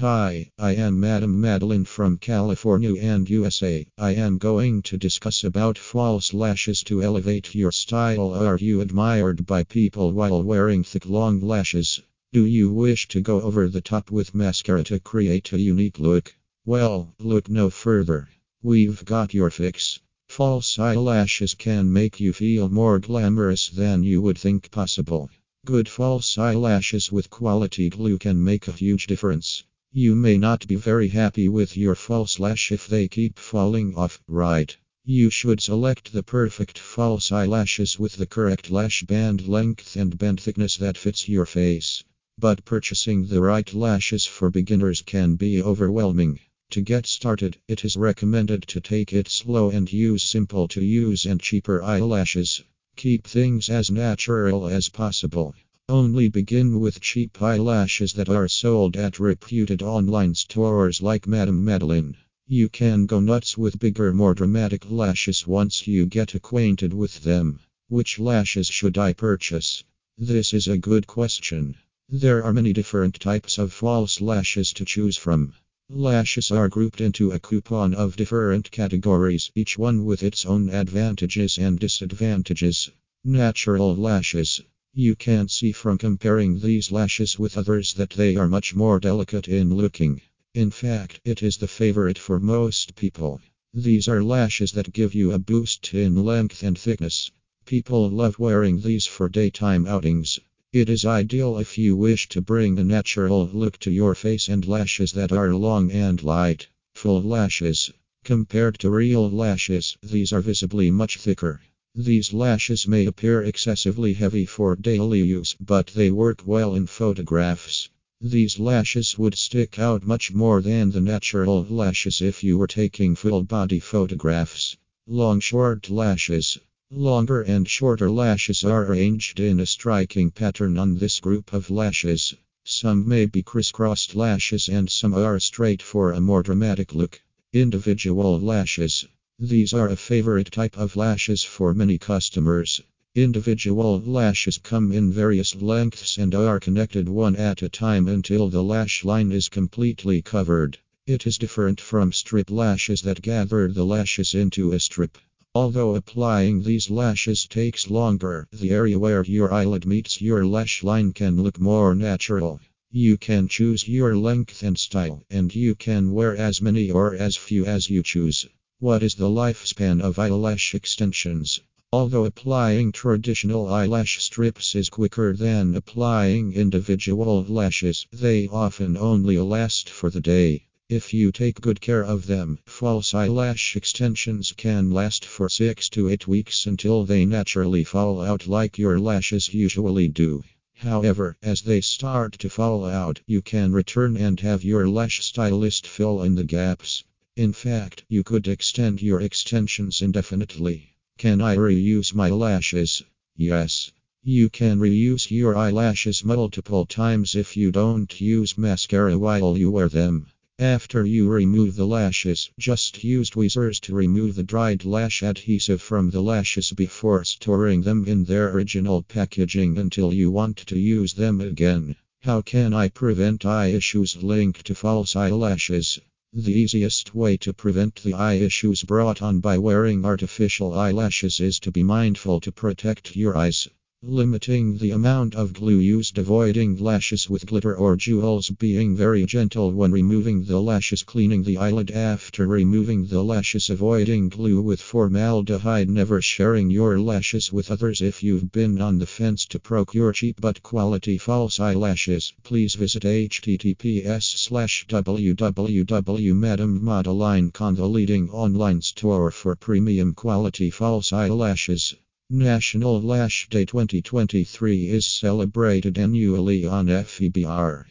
Hi, I am Madame Madeline from California and USA. I am going to discuss about false lashes to elevate your style. Are you admired by people while wearing thick long lashes? Do you wish to go over the top with mascara to create a unique look? Well, look no further. We've got your fix. False eyelashes can make you feel more glamorous than you would think possible. Good false eyelashes with quality glue can make a huge difference. You may not be very happy with your false lash if they keep falling off, right? You should select the perfect false eyelashes with the correct lash band length and band thickness that fits your face. But purchasing the right lashes for beginners can be overwhelming. To get started, it is recommended to take it slow and use simple to use and cheaper eyelashes. Keep things as natural as possible. Only begin with cheap eyelashes that are sold at reputed online stores like Madame Madeline. You can go nuts with bigger, more dramatic lashes once you get acquainted with them. Which lashes should I purchase? This is a good question. There are many different types of false lashes to choose from. Lashes are grouped into a coupon of different categories, each one with its own advantages and disadvantages. Natural lashes. You can see from comparing these lashes with others that they are much more delicate in looking. In fact, it is the favorite for most people. These are lashes that give you a boost in length and thickness. People love wearing these for daytime outings. It is ideal if you wish to bring a natural look to your face, and lashes that are long and light. Full lashes. Compared to real lashes, these are visibly much thicker. These lashes may appear excessively heavy for daily use, but they work well in photographs. These lashes would stick out much more than the natural lashes if you were taking full body photographs. Long, short lashes. Longer and shorter lashes are arranged in a striking pattern on this group of lashes. Some may be crisscrossed lashes and some are straight for a more dramatic look. Individual lashes. These are a favorite type of lashes for many customers. Individual lashes come in various lengths and are connected one at a time until the lash line is completely covered. It is different from strip lashes that gather the lashes into a strip. Although applying these lashes takes longer, the area where your eyelid meets your lash line can look more natural. You can choose your length and style, and you can wear as many or as few as you choose. What is the lifespan of eyelash extensions? Although applying traditional eyelash strips is quicker than applying individual lashes, they often only last for the day. If you take good care of them, false eyelash extensions can last for 6 to 8 weeks until they naturally fall out like your lashes usually do. However, as they start to fall out, you can return and have your lash stylist fill in the gaps. In fact, you could extend your extensions indefinitely. Can I reuse my lashes? Yes. You can reuse your eyelashes multiple times if you don't use mascara while you wear them. After you remove the lashes, just use tweezers to remove the dried lash adhesive from the lashes before storing them in their original packaging until you want to use them again. How can I prevent eye issues linked to false eyelashes? The easiest way to prevent the eye issues brought on by wearing artificial eyelashes is to be mindful to protect your eyes. Limiting the amount of glue used, avoiding lashes with glitter or jewels, being very gentle when removing the lashes, cleaning the eyelid after removing the lashes, avoiding glue with formaldehyde, never sharing your lashes with others. If you've been on the fence to procure cheap but quality false eyelashes, please visit https://www.madamemadeline.com, the leading online store for premium quality false eyelashes. National Lash Day 2023 is celebrated annually on FEBR.